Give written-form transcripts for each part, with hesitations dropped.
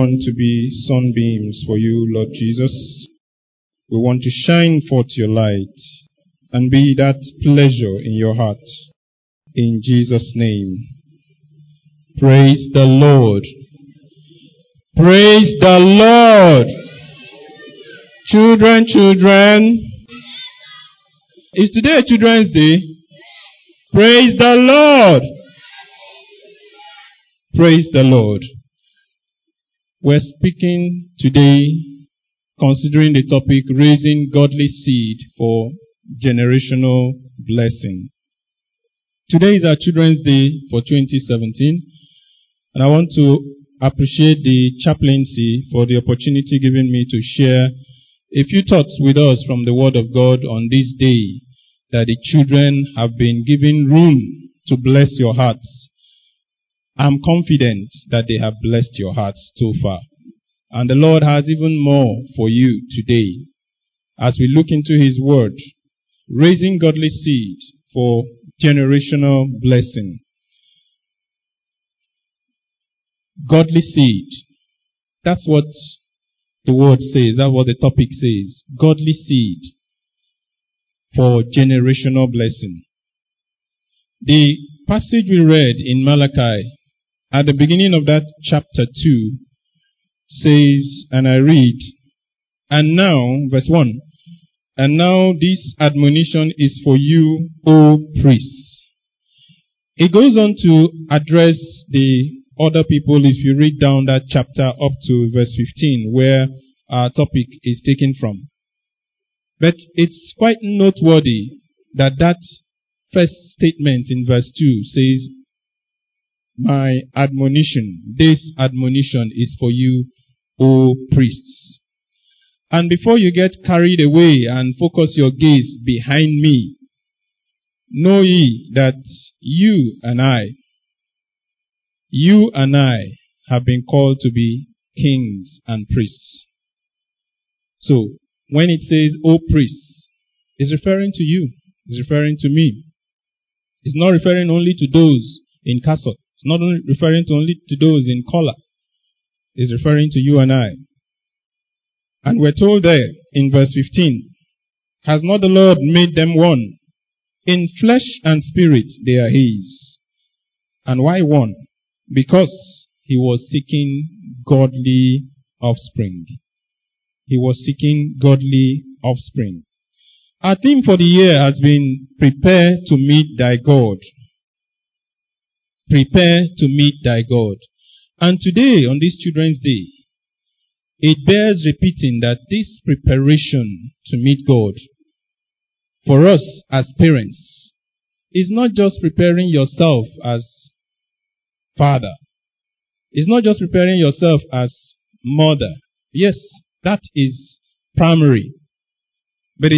want to be sunbeams for you, Lord Jesus. We want to shine forth your light and be that pleasure in your heart. In Jesus' name. Praise the Lord. Praise the Lord. Children. Is today Children's Day? Praise the Lord. Praise the Lord. We're speaking today considering the topic raising godly seed for generational blessing. Today is our Children's Day for 2017, and I want to appreciate the chaplaincy for the opportunity given me to share a few thoughts with us from the Word of God on this day, that the children have been given room to bless your hearts. I'm confident that they have blessed your hearts so far. And the Lord has even more for you today. As we look into His Word, raising godly seed for generational blessing. Godly seed. That's what the word says. That's what the topic says. Godly seed for generational blessing. The passage we read in Malachi at the beginning of that chapter 2 says, and I read, and now, verse 1, and now this admonition is for you, O priests. It goes on to address the other people if you read down that chapter up to verse 15 where our topic is taken from. But it's quite noteworthy that that first statement in verse 2 says, my admonition, this admonition is for you, O priests. And before you get carried away and focus your gaze behind me, know ye that you and I have been called to be kings and priests. So, when it says, O priests, it's referring to you. It's referring to me. It's not referring only to those in Castle. It's not only referring to only to those in Kola. It's referring to you and I. And we're told there in verse 15, has not the Lord made them one? In flesh and spirit they are His. And why one? Because He was seeking godly offspring. He was seeking godly offspring. Our theme for the year has been, prepare to meet thy God. Prepare to meet thy God. And today, on this Children's Day, it bears repeating that this preparation to meet God, for us as parents, is not just preparing yourself as father. It's not just preparing yourself as mother. Yes, that is primary. But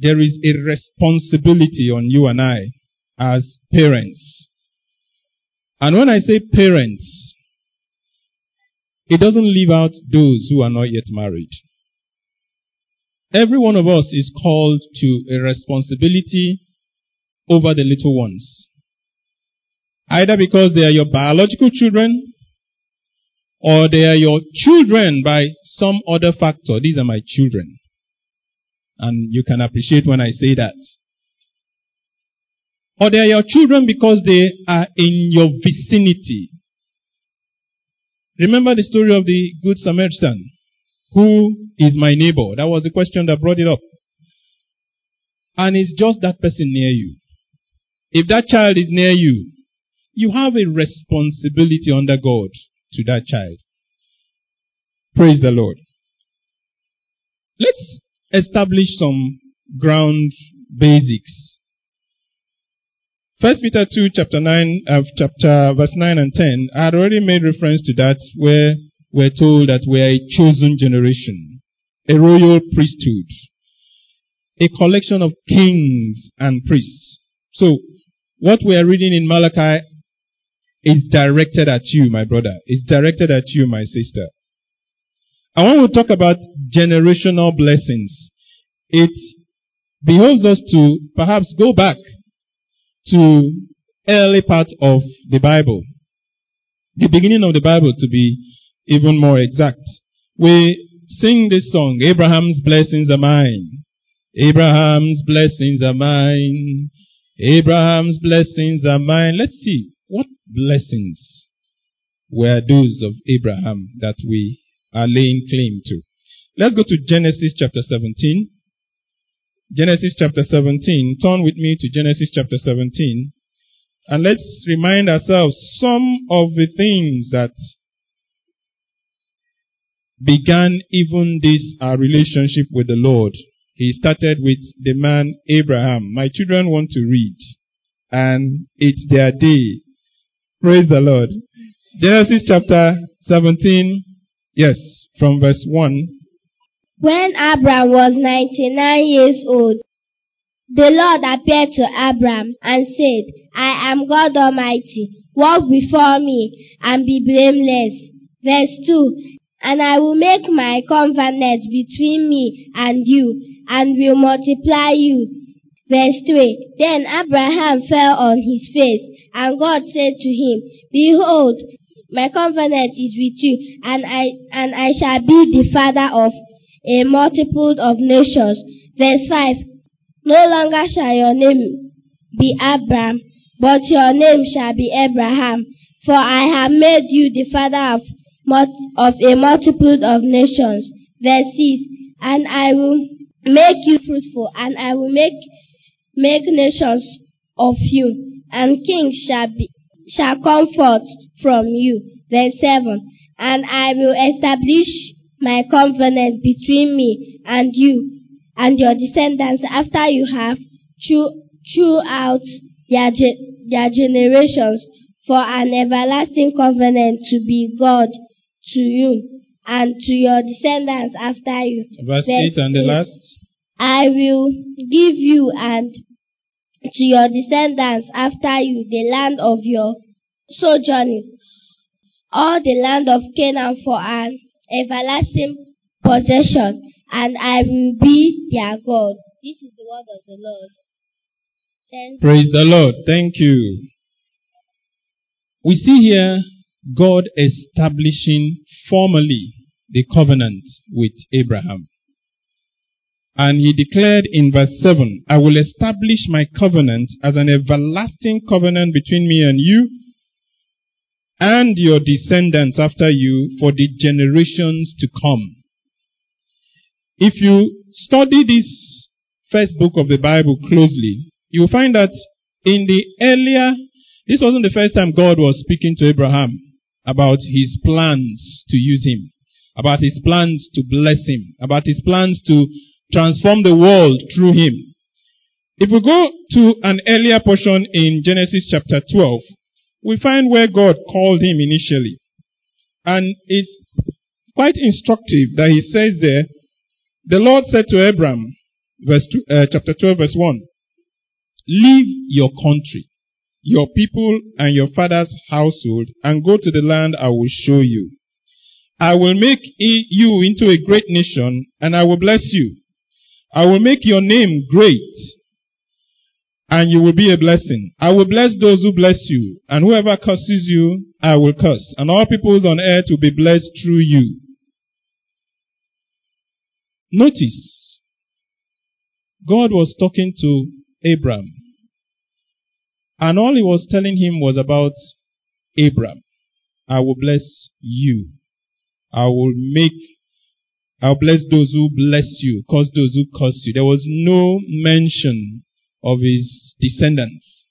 there is a responsibility on you and I as parents. And when I say parents, it doesn't leave out those who are not yet married. Every one of us is called to a responsibility over the little ones. Either because they are your biological children or they are your children by some other factor. These are my children. And you can appreciate when I say that. Or they are your children because they are in your vicinity. Remember the story of the Good Samaritan. Who is my neighbor? That was the question that brought it up. And it's just that person near you. If that child is near you, you have a responsibility under God to that child. Praise the Lord. Let's establish some ground basics. 1 Peter 2, verse 9 and 10, I had already made reference to that where we're told that we are a chosen generation, a royal priesthood, a collection of kings and priests. So, what we are reading in Malachi is directed at you, my brother. It's directed at you, my sister. And when we talk about generational blessings, it behoves us to perhaps go back to early part of the Bible, the beginning of the Bible to be even more exact. We sing this song, Abraham's blessings are mine. Abraham's blessings are mine. Abraham's blessings are mine. Let's see, what blessings were those of Abraham that we are laying claim to? Let's go to Genesis chapter 17. Genesis chapter 17. Turn with me to Genesis chapter 17. And let's remind ourselves some of the things that began even this, our relationship with the Lord. He started with the man Abraham. My children want to read. And it's their day. Praise the Lord. Genesis chapter 17. Yes, from verse 1. When Abram was 99 years old, the Lord appeared to Abram and said, I am God Almighty. Walk before me and be blameless. Verse 2. And I will make my covenant between me and you, and will multiply you. Verse 3. Then Abraham fell on his face, and God said to him, Behold, my covenant is with you, and I shall be the father of a multitude of nations. Verse 5. No longer shall your name be Abram, but your name shall be Abraham, for I have made you the father of a multitude of nations. Verse 6, and I will make you fruitful, and I will make nations of you, and kings shall come forth from you. Verse 7, and I will establish my covenant between me and you and your descendants after you have throughout their generations, for an everlasting covenant to be God to you and to your descendants after you. Verse 8 and the last. I will give you and to your descendants after you the land of your sojourning, all the land of Canaan for an everlasting possession, and I will be their God. This is the word of the Lord. Thanks. Praise the Lord. Thank you. We see here God establishing formally the covenant with Abraham. And he declared in verse 7, I will establish my covenant as an everlasting covenant between me and you and your descendants after you for the generations to come. If you study this first book of the Bible closely, you will find that in the earlier, this wasn't the first time God was speaking to Abraham about his plans to use him, about his plans to bless him, about his plans to transform the world through him. If we go to an earlier portion in Genesis chapter 12, we find where God called him initially. And it's quite instructive that he says there, the Lord said to Abram, chapter 12, verse 1, leave your country, your people, and your father's household, and go to the land I will show you. I will make you into a great nation, and I will bless you. I will make your name great, and you will be a blessing. I will bless those who bless you, and whoever curses you, I will curse. And all peoples on earth will be blessed through you. Notice, God was talking to Abram. And all he was telling him was about Abram. I will bless you. I'll bless those who bless you, curse those who curse you. There was no mention of his descendants.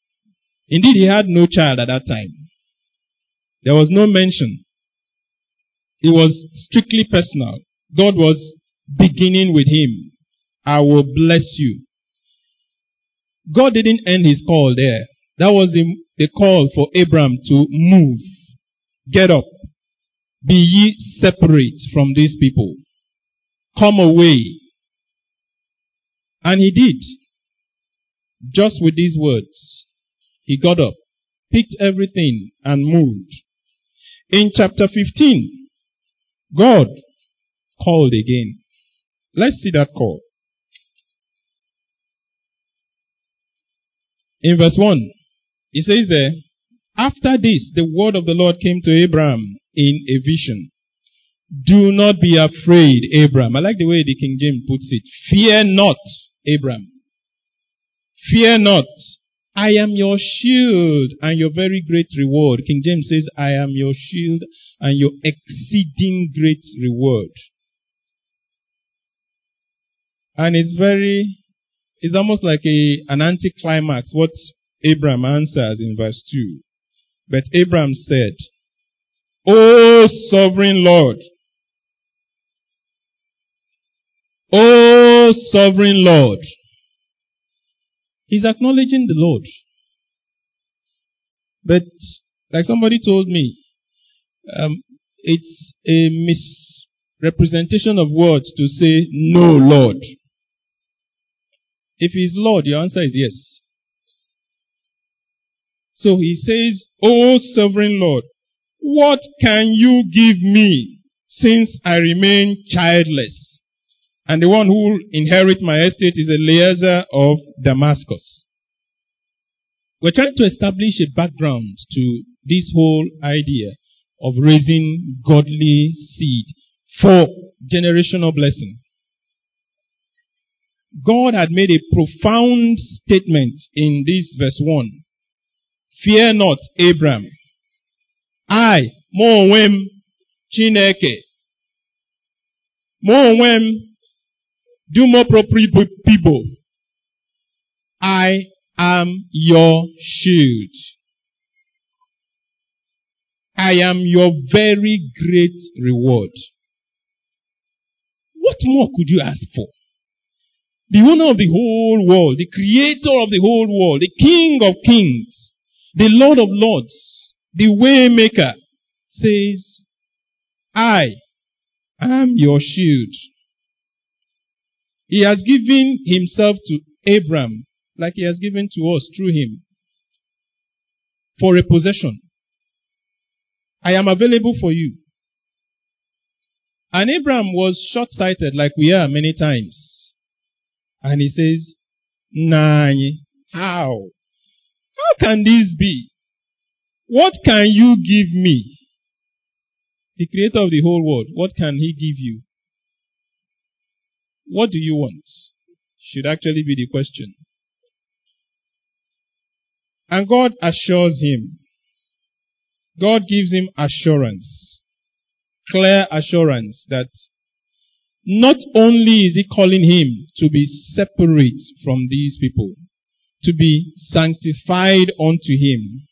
Indeed, he had no child at that time. There was no mention. It was strictly personal. God was beginning with him. I will bless you. God didn't end his call there. That was the call for Abram to move. Get up. Be ye separate from these people. Come away. And he did. Just with these words. He got up, picked everything, and moved. In chapter 15, God called again. Let's see that call. In verse 1, it says there, after this, the word of the Lord came to Abram in a vision. Do not be afraid, Abram. I like the way the King James puts it. Fear not, Abram. Fear not. I am your shield and your very great reward. King James says, I am your shield and your exceeding great reward. And it's almost like an anticlimax, what Abram answers in verse 2. But Abram said, O sovereign Lord, O sovereign Lord. He's acknowledging the Lord. But, like somebody told me, it's a misrepresentation of words to say, no, Lord. If he's Lord, your answer is yes. So he says, O sovereign Lord, what can you give me since I remain childless? And the one who will inherit my estate is Eliezer of Damascus. We're trying to establish a background to this whole idea of raising godly seed for generational blessing. God had made a profound statement in this verse 1. Fear not, Abram. I, Monwem Chineke. Monwem Do more proper people. I am your shield. I am your very great reward. What more could you ask for? The owner of the whole world, the creator of the whole world, the king of kings, the lord of lords, the way maker says, I am your shield. He has given himself to Abram, like he has given to us through him, for a possession. I am available for you. And Abram was short-sighted like we are many times. And he says, Nany, how? How can this be? What can you give me? The creator of the whole world, what can he give you? What do you want? Should actually be the question. And God assures him. God gives him assurance. Clear assurance that not only is he calling him to be separate from these people, to be sanctified unto him,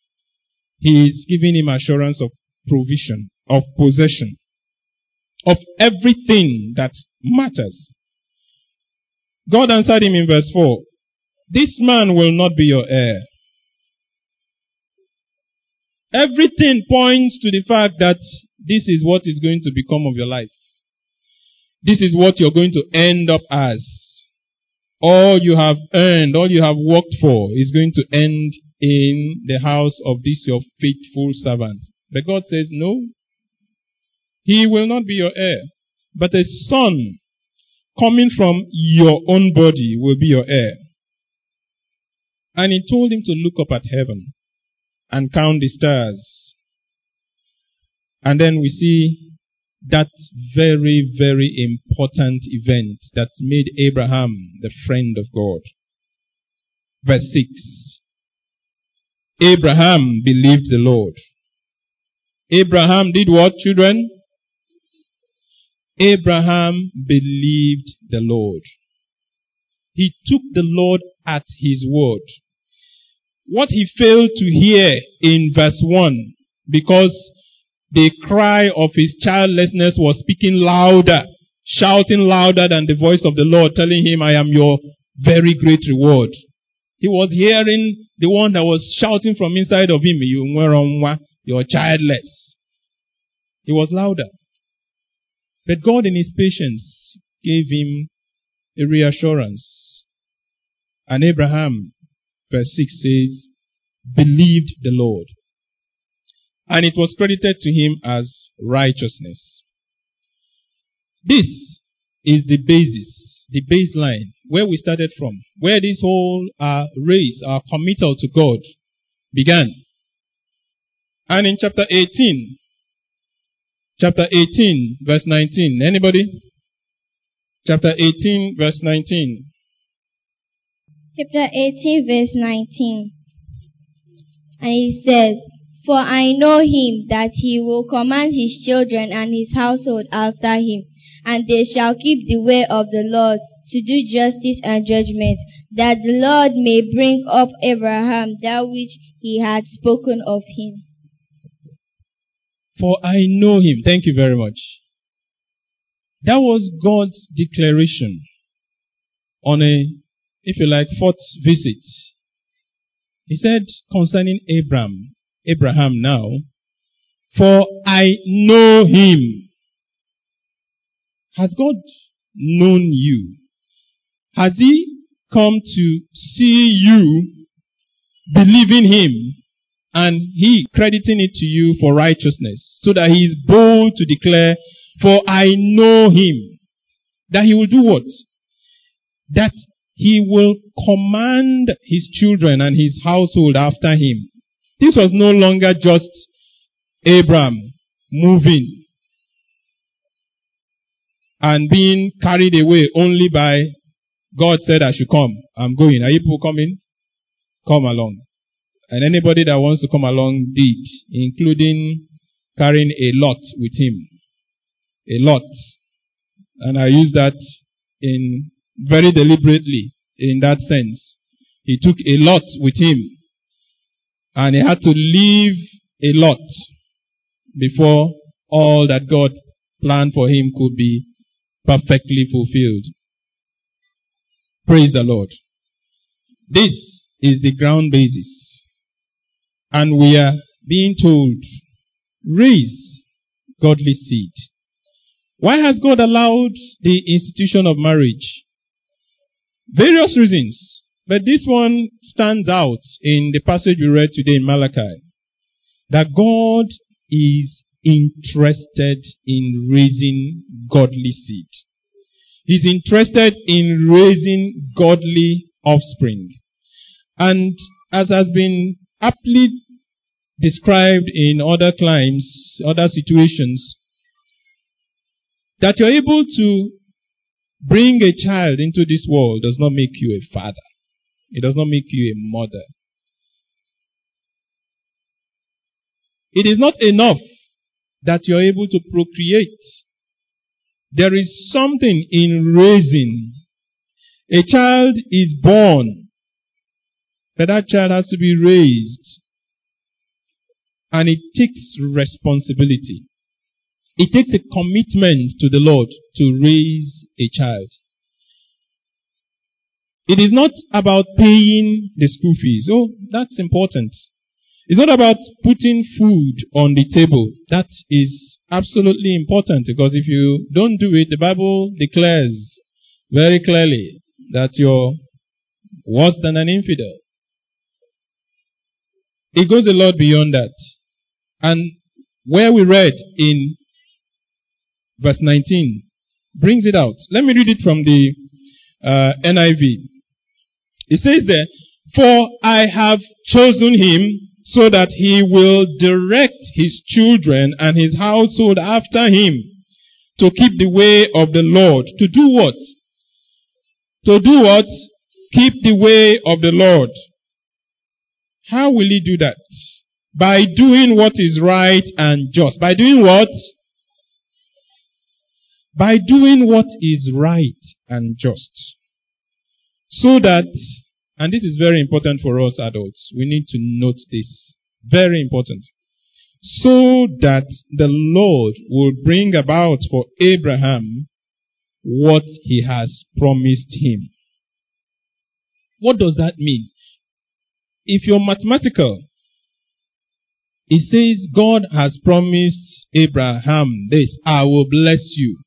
he is giving him assurance of provision, of possession, of everything that matters. God answered him in verse 4, this man will not be your heir. Everything points to the fact that this is what is going to become of your life. This is what you're going to end up as. All you have earned, all you have worked for is going to end in the house of this your faithful servant. But God says, no, he will not be your heir, but a son coming from your own body will be your heir. And he told him to look up at heaven and count the stars. And then we see that very, very important event that made Abraham the friend of God. Verse 6. Abraham believed the Lord. Abraham did what, children? Abraham believed the Lord. He took the Lord at his word. What he failed to hear in verse 1, because the cry of his childlessness was speaking louder, shouting louder than the voice of the Lord, telling him, I am your very great reward. He was hearing the one that was shouting from inside of him, you're childless. It was louder. But God in his patience gave him a reassurance. And Abraham, verse 6 says, believed the Lord. And it was credited to him as righteousness. This is the basis, the baseline, where we started from, where this whole race, our committal to God began. And in chapter 18, Chapter 18, verse 19. Anybody? Chapter 18, verse 19. Chapter 18, verse 19. And he says, For I know him, that he will command his children and his household after him, and they shall keep the way of the Lord, to do justice and judgment, that the Lord may bring up Abraham that which he had spoken of him. For I know him. Thank you very much. That was God's declaration on a, if you like, fourth visit. He said concerning Abraham now, for I know him. Has God known you? Has he come to see you, believe in him, and he crediting it to you for righteousness, so that he is bold to declare, for I know him, that he will do what? That he will command his children and his household after him. This was no longer just Abraham moving and being carried away only by God said I should come. I'm going. Are you people coming? Come along. And anybody that wants to come along did, including carrying a lot with him. A lot. And I use that in very deliberately in that sense. He took a lot with him. And he had to leave a lot before all that God planned for him could be perfectly fulfilled. Praise the Lord. This is the ground basis. And we are being told, raise godly seed. Why has God allowed the institution of marriage? Various reasons. But this one stands out in the passage we read today in Malachi. That God is interested in raising godly seed. He's interested in raising godly offspring. And as has been aptly described in other climes, other situations, that you're able to bring a child into this world does not make you a father. It does not make you a mother. It is not enough that you're able to procreate. There is something in raising. A child is born, but that child has to be raised. And it takes responsibility. It takes a commitment to the Lord to raise a child. It is not about paying the school fees. Oh, that's important. It's not about putting food on the table. That is absolutely important, because if you don't do it, the Bible declares very clearly that you're worse than an infidel. It goes a lot beyond that. And where we read in verse 19 brings it out. Let me read it from the NIV. It says there, For I have chosen him, so that he will direct his children and his household after him, to keep the way of the Lord. To do what? To do what? Keep the way of the Lord. How will he do that? By doing what is right and just. By doing what? By doing what is right and just. So that, and this is very important for us adults. We need to note this. Very important. So that the Lord will bring about for Abraham what he has promised him. What does that mean? If you're mathematical, it says God has promised Abraham this, I will bless you.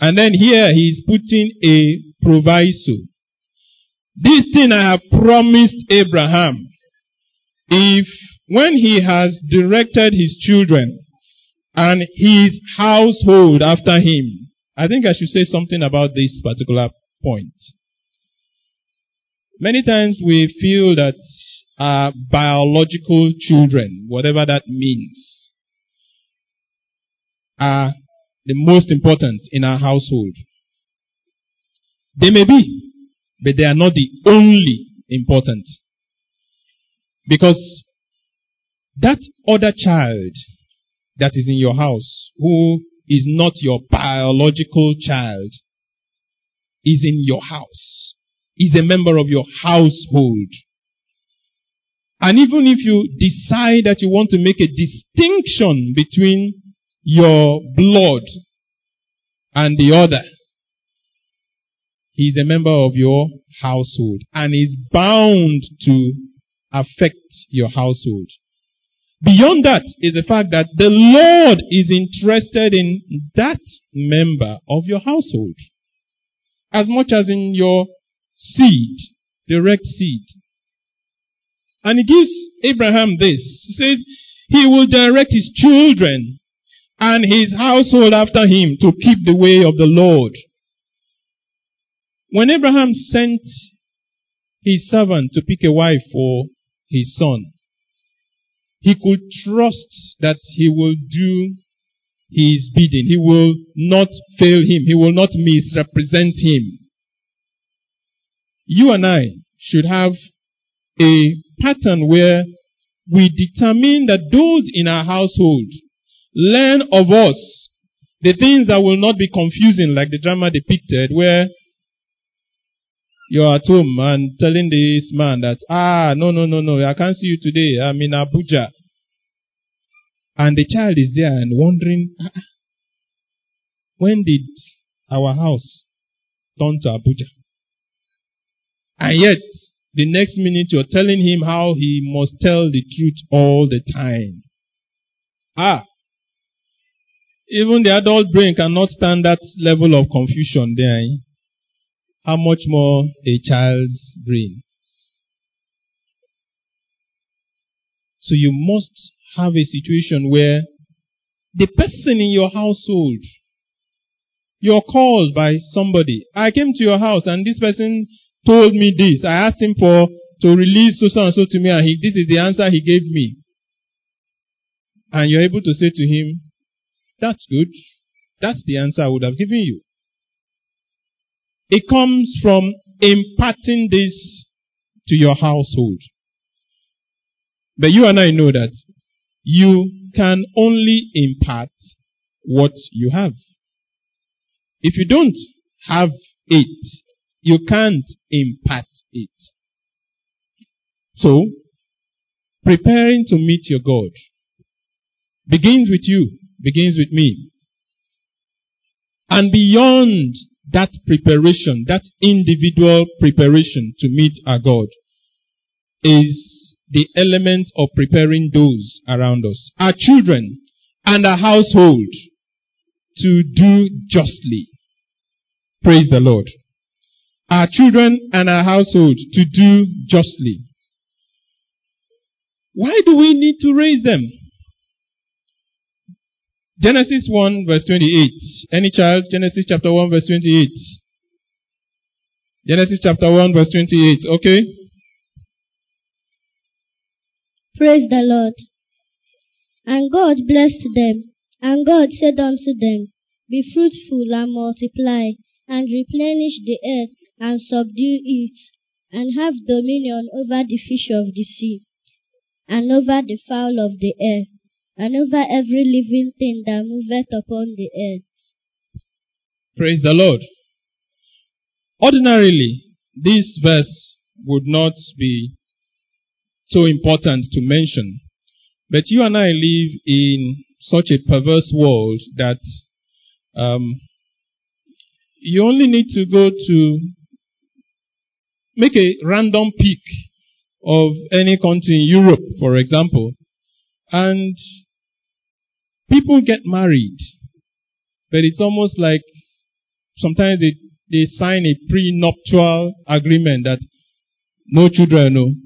And then here he is putting a proviso. This thing I have promised Abraham, if when he has directed his children and his household after him. I think I should say something about this particular point. Many times we feel that our biological children, whatever that means, are the most important in our household. They may be, but they are not the only important. Because that other child that is in your house, who is not your biological child, is in your house, is a member of your household. And even if you decide that you want to make a distinction between your blood and the other, he is a member of your household and is bound to affect your household. Beyond that is the fact that the Lord is interested in that member of your household as much as in your seed, direct seed. And he gives Abraham this. He says, he will direct his children and his household after him to keep the way of the Lord. When Abraham sent his servant to pick a wife for his son, he could trust that he will do his bidding. He will not fail him. He will not misrepresent him. You and I should have a pattern where we determine that those in our household learn of us the things that will not be confusing, like the drama depicted, where you're at home and telling this man that, no, I can't see you today, I'm in Abuja. And the child is there and wondering, when did our house turn to Abuja? And yet, the next minute you're telling him how he must tell the truth all the time. Even the adult brain cannot stand that level of confusion there. How much more a child's brain? So you must have a situation where the person in your household, you're called by somebody. I came to your house and this person told me this. I asked him to release so and so to me, and this is the answer he gave me. And you're able to say to him, that's good. That's the answer I would have given you. It comes from imparting this to your household. But you and I know that you can only impart what you have. If you don't have it, you can't impart it. So, preparing to meet your God begins with you, begins with me. And beyond that preparation, that individual preparation to meet our God, is the element of preparing those around us, our children and our household, to do justly. Praise the Lord. Our children and our household to do justly. Why do we need to raise them? Genesis 1 verse 28. Any child? Genesis chapter 1 verse 28. Genesis chapter 1 verse 28. Okay. Praise the Lord. And God blessed them. And God said unto them, be fruitful and multiply, and replenish the earth, and subdue it, and have dominion over the fish of the sea, and over the fowl of the air, and over every living thing that moveth upon the earth. Praise the Lord. Ordinarily, this verse would not be so important to mention, but you and I live in such a perverse world that you only need to go to make a random pick of any country in Europe, for example, and people get married, but it's almost like sometimes they sign a prenuptial agreement that no children,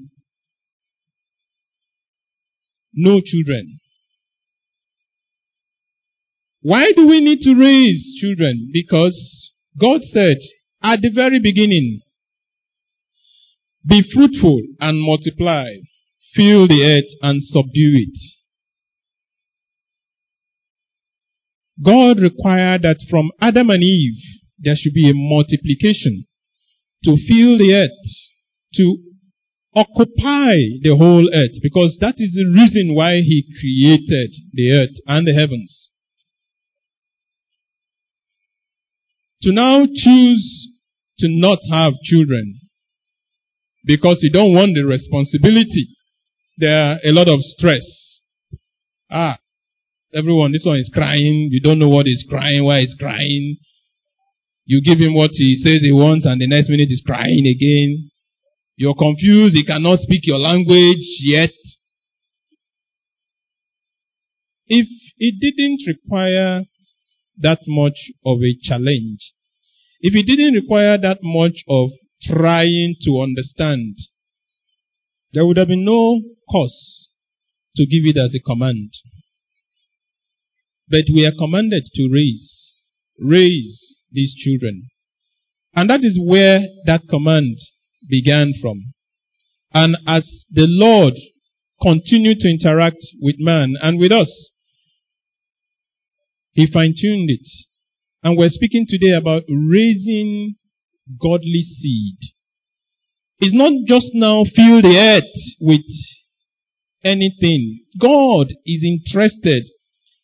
no children. Why do we need to raise children? Because God said at the very beginning, be fruitful and multiply, fill the earth and subdue it. God required that from Adam and Eve, there should be a multiplication to fill the earth, to occupy the whole earth, because that is the reason why he created the earth and the heavens. To now choose to not have children because you don't want the responsibility. There are a lot of stress. Everyone, this one is crying. You don't know what he's crying, why he's crying. You give him what he says he wants and the next minute he's crying again. You're confused. He cannot speak your language yet. If it didn't require that much of a challenge, if it didn't require that much of trying to understand, there would have been no cause to give it as a command. But we are commanded to raise these children. And that is where that command began from. And as the Lord continued to interact with man and with us, he fine-tuned it. And we're speaking today about raising godly seed. It's not just now fill the earth with anything. God is interested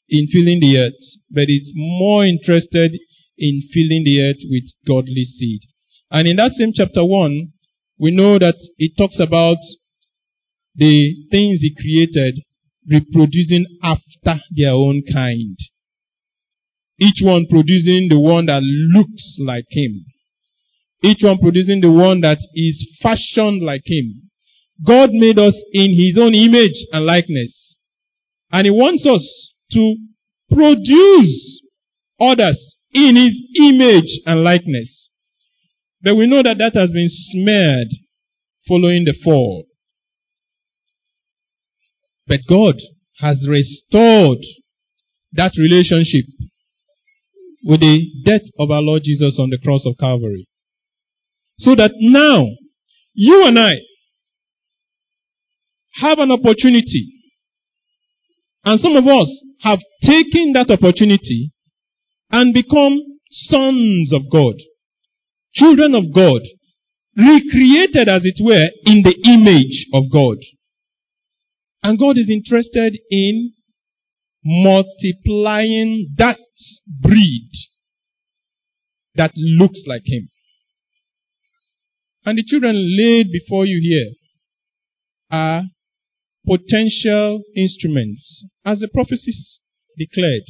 in filling the earth, but is more interested in filling the earth with godly seed. And in that same chapter 1, we know that it talks about the things he created reproducing after their own kind. Each one producing the one that looks like him. Each one producing the one that is fashioned like him. God made us in his own image and likeness. And he wants us to produce others in his image and likeness. But we know that that has been smeared following the fall. But God has restored that relationship with the death of our Lord Jesus on the cross of Calvary. So that now, you and I have an opportunity, and some of us have taken that opportunity and become sons of God, children of God, recreated as it were in the image of God. And God is interested in multiplying that breed that looks like him. And the children laid before you here are potential instruments. As the prophecies declared,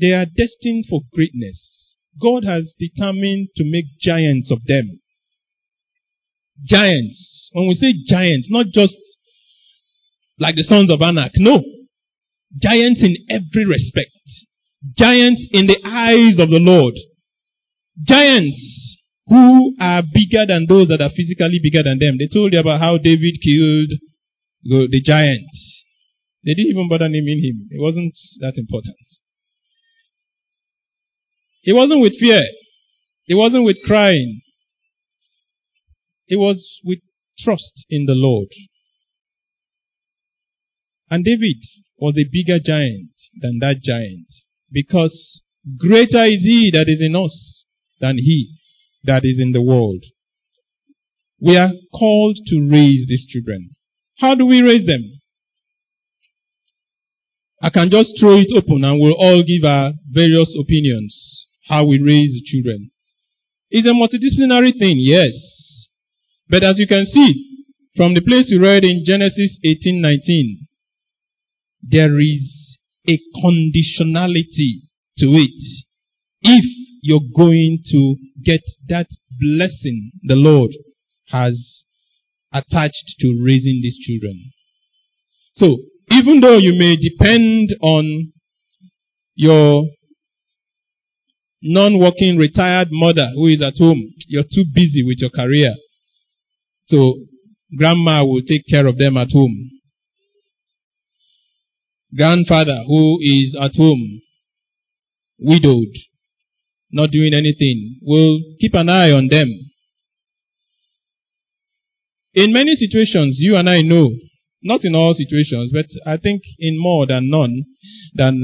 they are destined for greatness. God has determined to make giants of them. Giants. When we say giants, not just like the sons of Anak. No. Giants in every respect. Giants in the eyes of the Lord. Giants who are bigger than those that are physically bigger than them. They told you about how David killed the giant. They didn't even bother naming him. It wasn't that important. It wasn't with fear. It wasn't with crying. It was with trust in the Lord. And David was a bigger giant than that giant, because greater is he that is in us than he that is in the world. We are called to raise these children. How do we raise them? I can just throw it open and we'll all give our various opinions how we raise the children. It's a multidisciplinary thing, yes. But as you can see, from the place we read in Genesis 18:19, there is a conditionality to it. If you're going to get that blessing the Lord has attached to raising these children. So, even though you may depend on your non-working retired mother who is at home, you're too busy with your career. So, grandma will take care of them at home. Grandfather who is at home, widowed, not doing anything, will keep an eye on them. In many situations, you and I know Not in all situations, but I think in more than none, than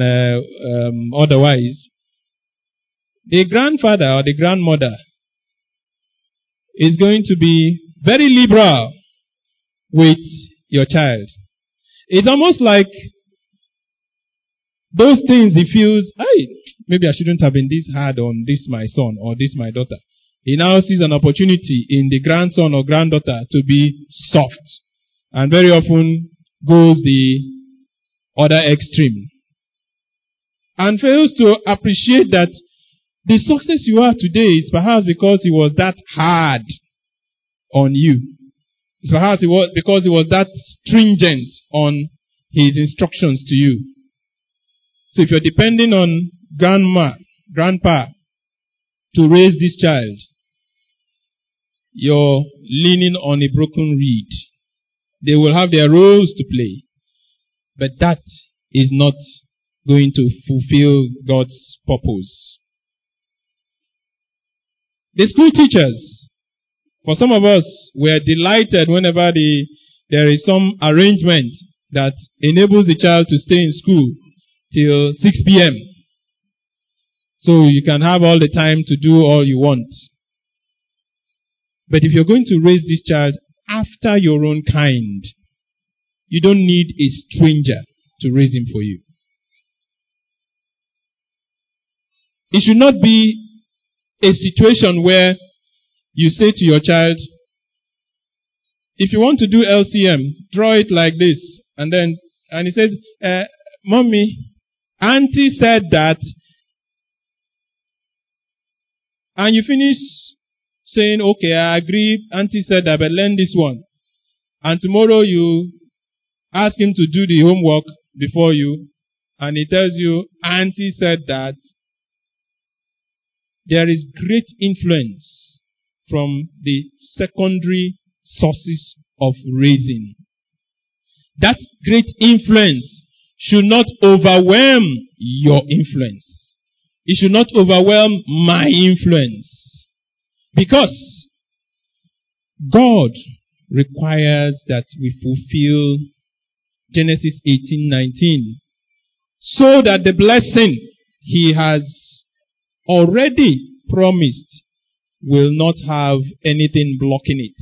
otherwise. The grandfather or the grandmother is going to be very liberal with your child. It's almost like those things he feels, hey, maybe I shouldn't have been this hard on this my son or this my daughter. He now sees an opportunity in the grandson or granddaughter to be soft, and very often goes the other extreme and fails to appreciate that the success you are today is perhaps because he was that hard on you. It's perhaps it was because he was that stringent on his instructions to you. So if you're depending on grandma, grandpa to raise this child, you're leaning on a broken reed. They will have their roles to play, but that is not going to fulfill God's purpose. The school teachers, for some of us, we are delighted whenever there is some arrangement that enables the child to stay in school till 6 p.m. So you can have all the time to do all you want. But if you're going to raise this child after your own kind, you don't need a stranger to raise him for you. It should not be a situation where you say to your child, if you want to do LCM, draw it like this. And he says, Mommy, Auntie said that. And you finish saying, okay, I agree, Auntie said that, but learn this one. And tomorrow you ask him to do the homework before you, and he tells you, Auntie said that. There is great influence from the secondary sources of raising. That great influence should not overwhelm your influence. It should not overwhelm my influence. Because God requires that we fulfill Genesis 18:19, so that the blessing He has already promised will not have anything blocking it.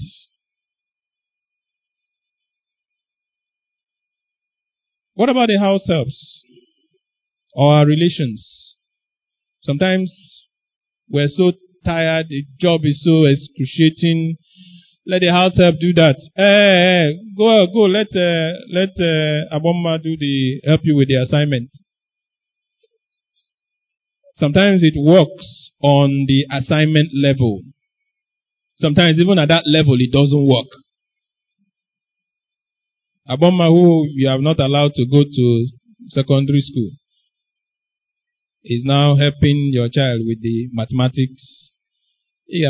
What about the house helps or our relations? Sometimes we're so tired, the job is so excruciating. Let the house help do that. Hey, go. Let Aboma help you with the assignment. Sometimes it works on the assignment level. Sometimes even at that level, it doesn't work. Aboma, who you have not allowed to go to secondary school, is now helping your child with the mathematics. He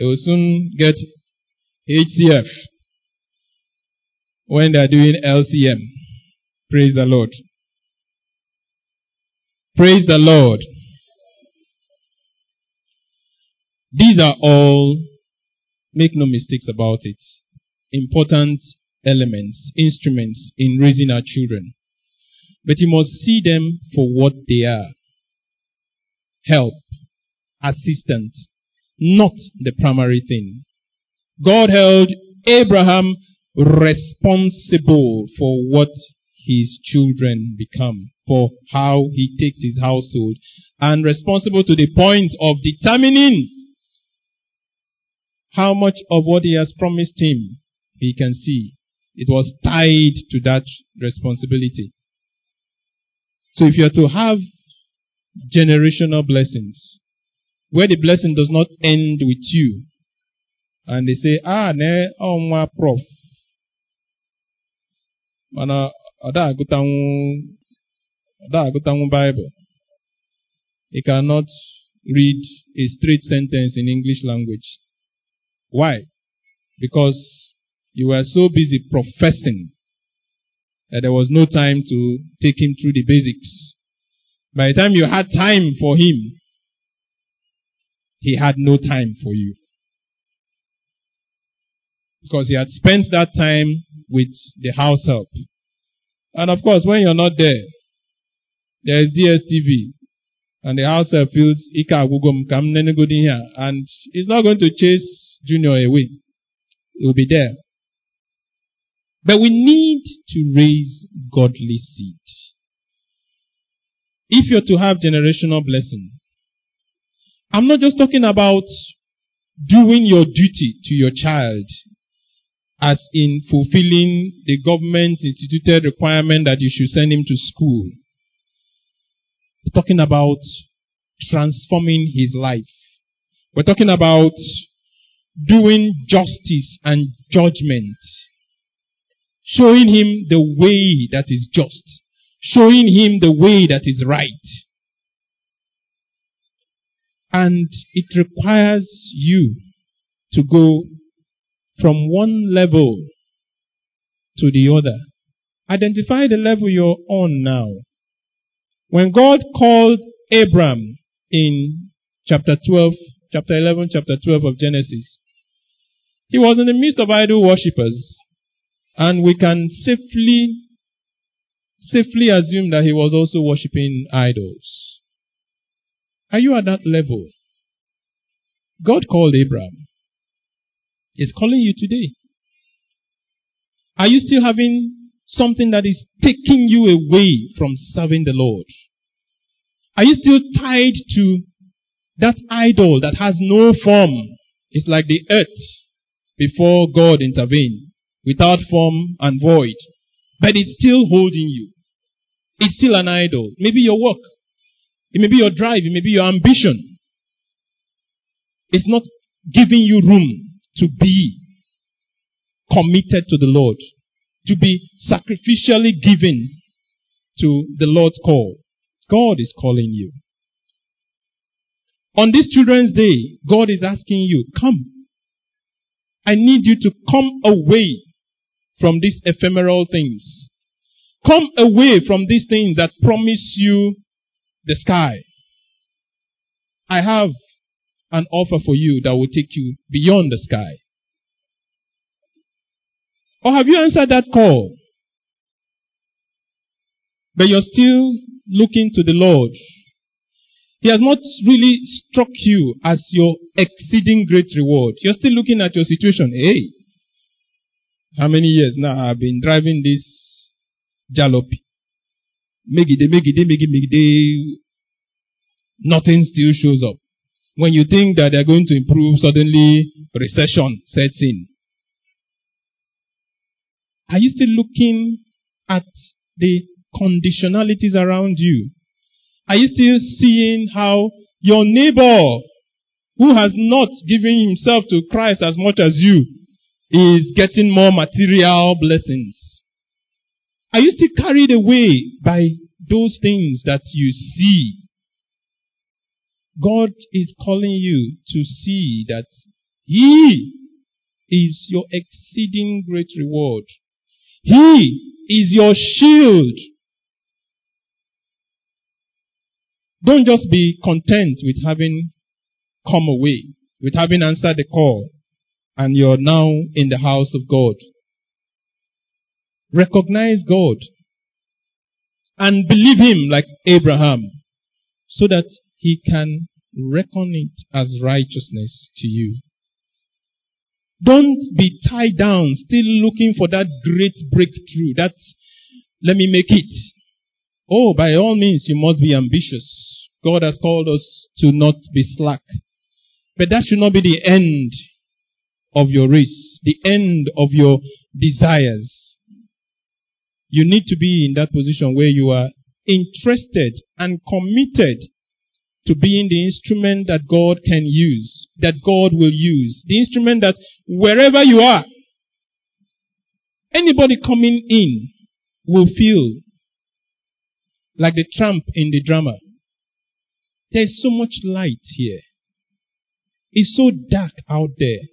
will soon get HCF when they are doing LCM. Praise the Lord. Praise the Lord. These are all, make no mistakes about it, important elements, instruments in raising our children. But you must see them for what they are. Help, assistance, not the primary thing. God held Abraham responsible for what his children become, for how he takes his household, and responsible to the point of determining how much of what he has promised him he can see. It was tied to that responsibility. So if you are to have generational blessings, where the blessing does not end with you, and they say, ne, my prof. Mana, Oda agutanwu Bible. He cannot read a straight sentence in English language. Why? Because you were so busy professing that there was no time to take him through the basics. By the time you had time for him, he had no time for you. because he had spent that time with the house help. And of course, when you're not there, there is DSTV, and the house help feels, Ika Gugum Kam Nenegudin here, and he's not going to chase Junior away. He'll be there. But we need to raise godly seed. If you're to have generational blessing, I'm not just talking about doing your duty to your child, as in fulfilling the government-instituted requirement that you should send him to school. We're talking about transforming his life. We're talking about doing justice and judgment, showing him the way that is just, showing him the way that is right. And it requires you to go from one level to the other. Identify the level you're on now. When God called Abram in chapter 11, chapter 12 of Genesis, he was in the midst of idol worshippers. And we can safely assume that he was also worshipping idols. Are you at that level? God called Abraham. He's calling you today. Are you still having something that is taking you away from serving the Lord? Are you still tied to that idol that has no form? It's like the earth before God intervened, without form and void. But it's still holding you. It's still an idol. Maybe your work. It may be your drive. It may be your ambition. It's not giving you room to be committed to the Lord, to be sacrificially given to the Lord's call. God is calling you. On this Children's Day, God is asking you, come. I need you to come away from these ephemeral things. Come away from these things that promise you the sky. I have an offer for you that will take you beyond the sky. Or have you answered that call? But you're still looking to the Lord. He has not really struck you as your exceeding great reward. You're still looking at your situation. Hey, how many years now I've been driving this jalopy? Megide. Nothing still shows up. When you think that they're going to improve, suddenly recession sets in. Are you still looking at the conditionalities around you? Are you still seeing how your neighbor, who has not given himself to Christ as much as you, is getting more material blessings? Are you still carried away by those things that you see? God is calling you to see that He is your exceeding great reward. He is your shield. Don't just be content with having come away, with having answered the call, and you're now in the house of God. Recognize God and believe Him like Abraham, so that He can reckon it as righteousness to you. Don't be tied down, still looking for that great breakthrough, that let me make it. Oh, by all means, you must be ambitious. God has called us to not be slack. But that should not be the end of your race, the end of your desires. You need to be in that position where you are interested and committed to being the instrument that God can use, that God will use. The instrument that wherever you are, anybody coming in will feel like the tramp in the drama. There's so much light here. It's so dark out there.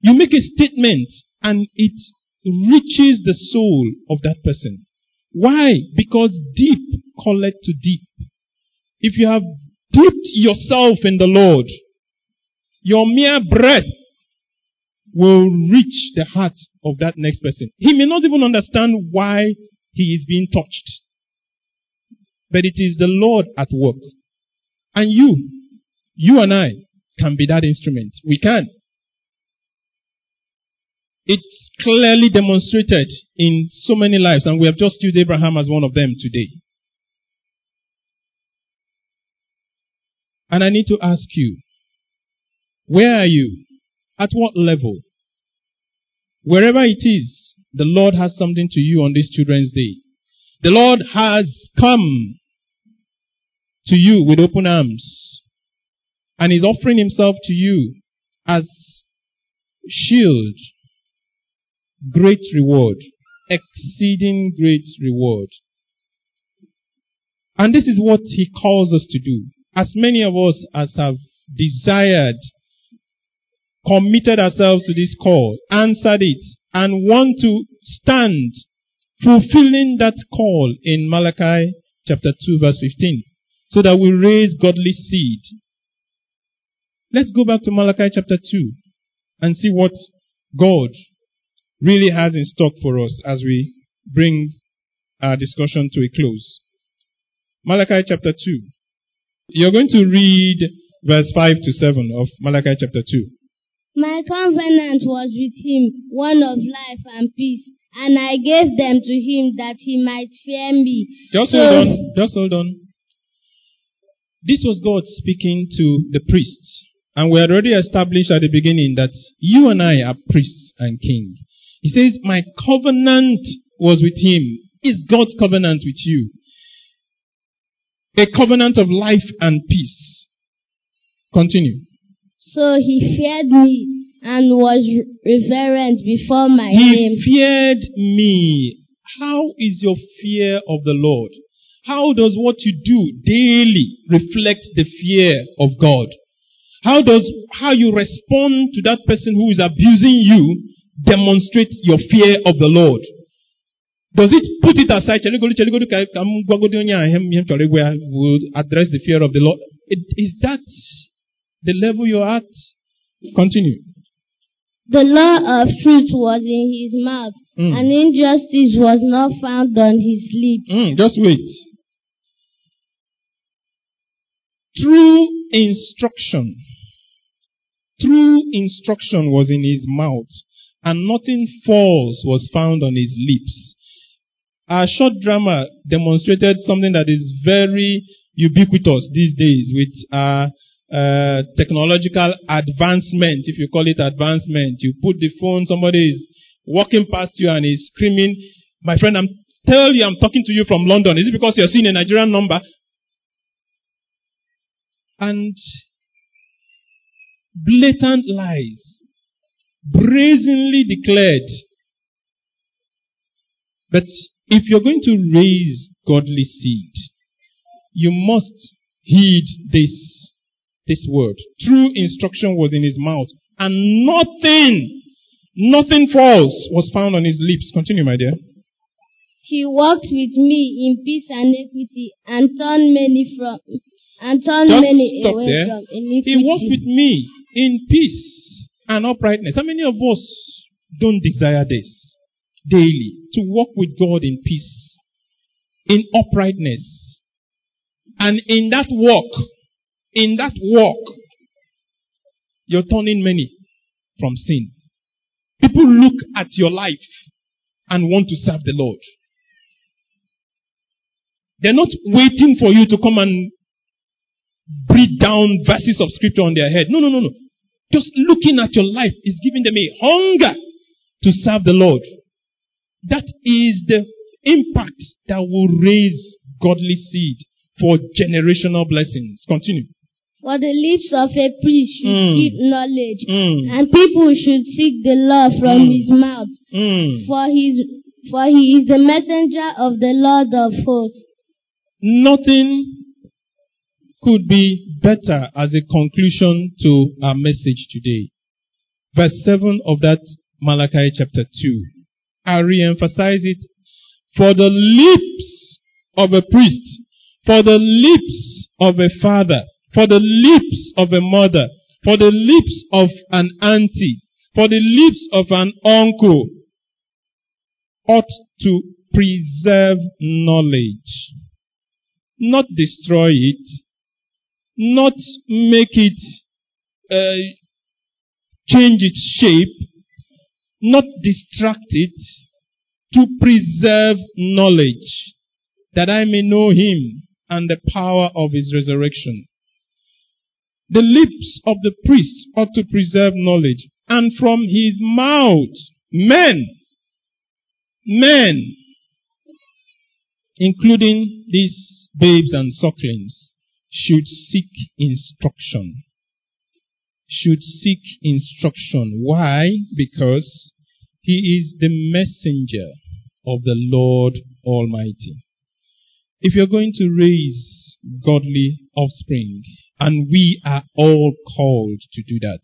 You make a statement and it reaches the soul of that person. Why? Because deep calleth to deep. If you have dipped yourself in the Lord, your mere breath will reach the heart of that next person. He may not even understand why he is being touched. But it is the Lord at work. And you and I can be that instrument. We can. It's clearly demonstrated in so many lives, and we have just used Abraham as one of them today. And I need to ask you, where are you? At what level? Wherever it is, the Lord has something to you on this Children's Day. The Lord has come to you with open arms and is offering himself to you as shield, great reward, exceeding great reward. And this is what he calls us to do. As many of us as have desired, committed ourselves to this call, answered it, and want to stand fulfilling that call in Malachi chapter 2 verse 15, so that we raise godly seed. Let's go back to Malachi chapter 2 and see what God really has in stock for us as we bring our discussion to a close. Malachi chapter 2. You're going to read verse 5 to 7 of Malachi chapter 2. My covenant was with him, one of life and peace, and I gave them to him that he might fear me. Just hold on. This was God speaking to the priests, and we had already established at the beginning that you and I are priests and king. He says, my covenant was with him. It's God's covenant with you. A covenant of life and peace. Continue. So he feared me and was reverent before my name. He feared me. How is your fear of the Lord? How does what you do daily reflect the fear of God? How you respond to that person who is abusing you demonstrate your fear of the Lord? Does it put it aside? We'll address the fear of the Lord. Is that the level you're at? Continue. The law of truth was in his mouth, and injustice was not found on his lips. Just wait. True instruction was in his mouth, and nothing false was found on his lips. Our short drama demonstrated something that is very ubiquitous these days with technological advancement, if you call it advancement. You put the phone, somebody is walking past you and is screaming, my friend, I'm talking to you from London. Is it because you're seeing a Nigerian number? And blatant lies, brazenly declared. But if you're going to raise godly seed, you must heed this word. True instruction was in his mouth, and nothing false was found on his lips. Continue, my dear. He walked with me in peace and equity, and turned many from away from iniquity. He walked with me in peace and uprightness. How many of us don't desire this daily? To walk with God in peace, in uprightness. And in that walk, you're turning many from sin. People look at your life and want to serve the Lord. They're not waiting for you to come and breathe down verses of scripture on their head. No. Just looking at your life is giving them a hunger to serve the Lord. That is the impact that will raise godly seed for generational blessings. Continue. For the lips of a priest should keep knowledge, and people should seek the law from his mouth. For he is the messenger of the Lord of hosts. Nothing could be better as a conclusion to our message today. Verse 7 of that Malachi chapter 2. I re-emphasize it. For the lips of a priest, for the lips of a father, for the lips of a mother, for the lips of an auntie, For the lips of an uncle ought to preserve knowledge, not destroy it, not make it change its shape, not distract it, to preserve knowledge, that I may know him and the power of his resurrection. The lips of the priest ought to preserve knowledge, and from his mouth, men, including these babes and sucklings, should seek instruction. Why? Because he is the messenger of the Lord Almighty. If you're going to raise godly offspring, and we are all called to do that,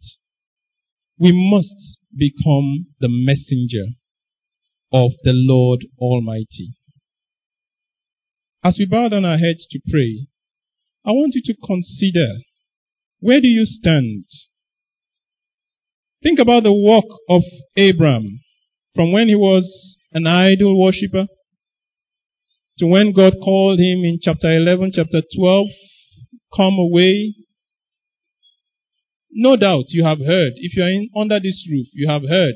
we must become the messenger of the Lord Almighty. As we bow down our heads to pray, I want you to consider, where do you stand? Think about the walk of Abraham, from when he was an idol worshipper to when God called him in chapter 11, chapter 12, come away. No doubt you have heard. If you are under this roof, you have heard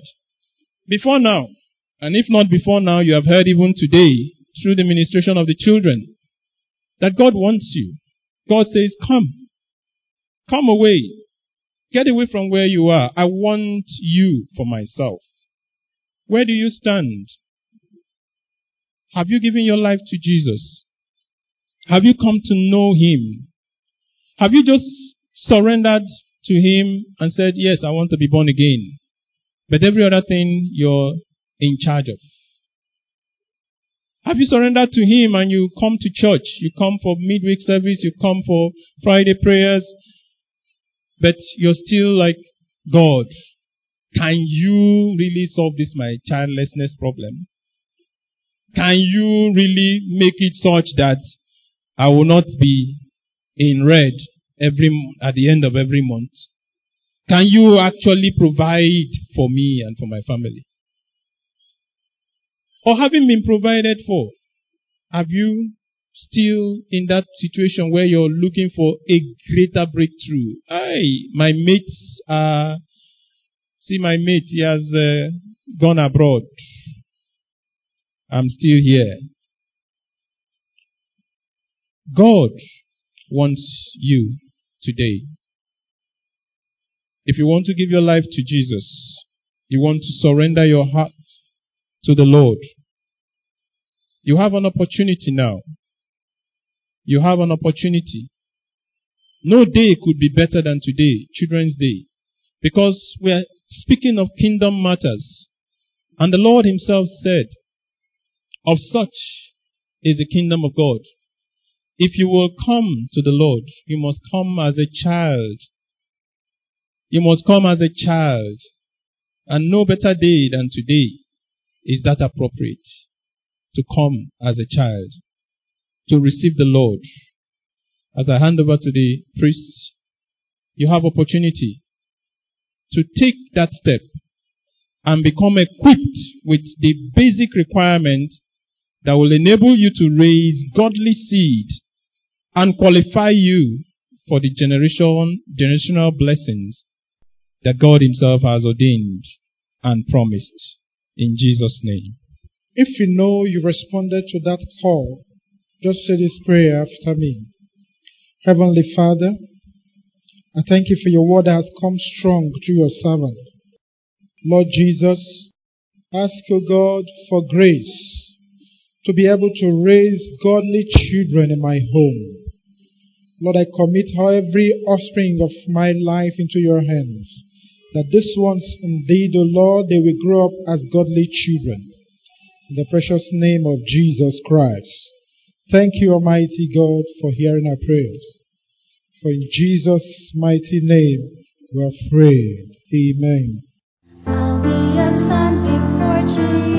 before now. And if not before now, you have heard even today through the ministration of the children that God wants you. God says, come away. Get away from where you are. I want you for myself. Where do you stand? Have you given your life to Jesus? Have you come to know him? Have you just surrendered to him and said, yes, I want to be born again? But every other thing you're in charge of. Have you surrendered to him and you come to church? You come for midweek service, you come for Friday prayers, but you're still like, God, can you really solve this my childlessness problem? Can you really make it such that I will not be in red at the end of every month? Can you actually provide for me and for my family? Or having been provided for, have you still in that situation where you're looking for a greater breakthrough? My mate, he has gone abroad. I'm still here. God wants you today. If you want to give your life to Jesus, you want to surrender your heart to the Lord, you have an opportunity now. You have an opportunity. No day could be better than today, Children's Day, because we are speaking of kingdom matters. And the Lord himself said, of such is the kingdom of God. If you will come to the Lord, you must come as a child. You must come as a child. And no better day than today is that appropriate, to come as a child, to receive the Lord. As I hand over to the priests, you have opportunity to take that step and become equipped with the basic requirements that will enable you to raise godly seed and qualify you for the generational blessings that God himself has ordained and promised, in Jesus' name. If you know you responded to that call, just say this prayer after me. Heavenly Father, I thank you for your word that has come strong to your servant. Lord Jesus, ask your God for grace to be able to raise godly children in my home. Lord, I commit every offspring of my life into your hands, that these ones indeed, O Lord, they will grow up as godly children. In the precious name of Jesus Christ. Thank you, Almighty God, for hearing our prayers. For in Jesus' mighty name we are prayed. Amen. I'll be a son before Jesus.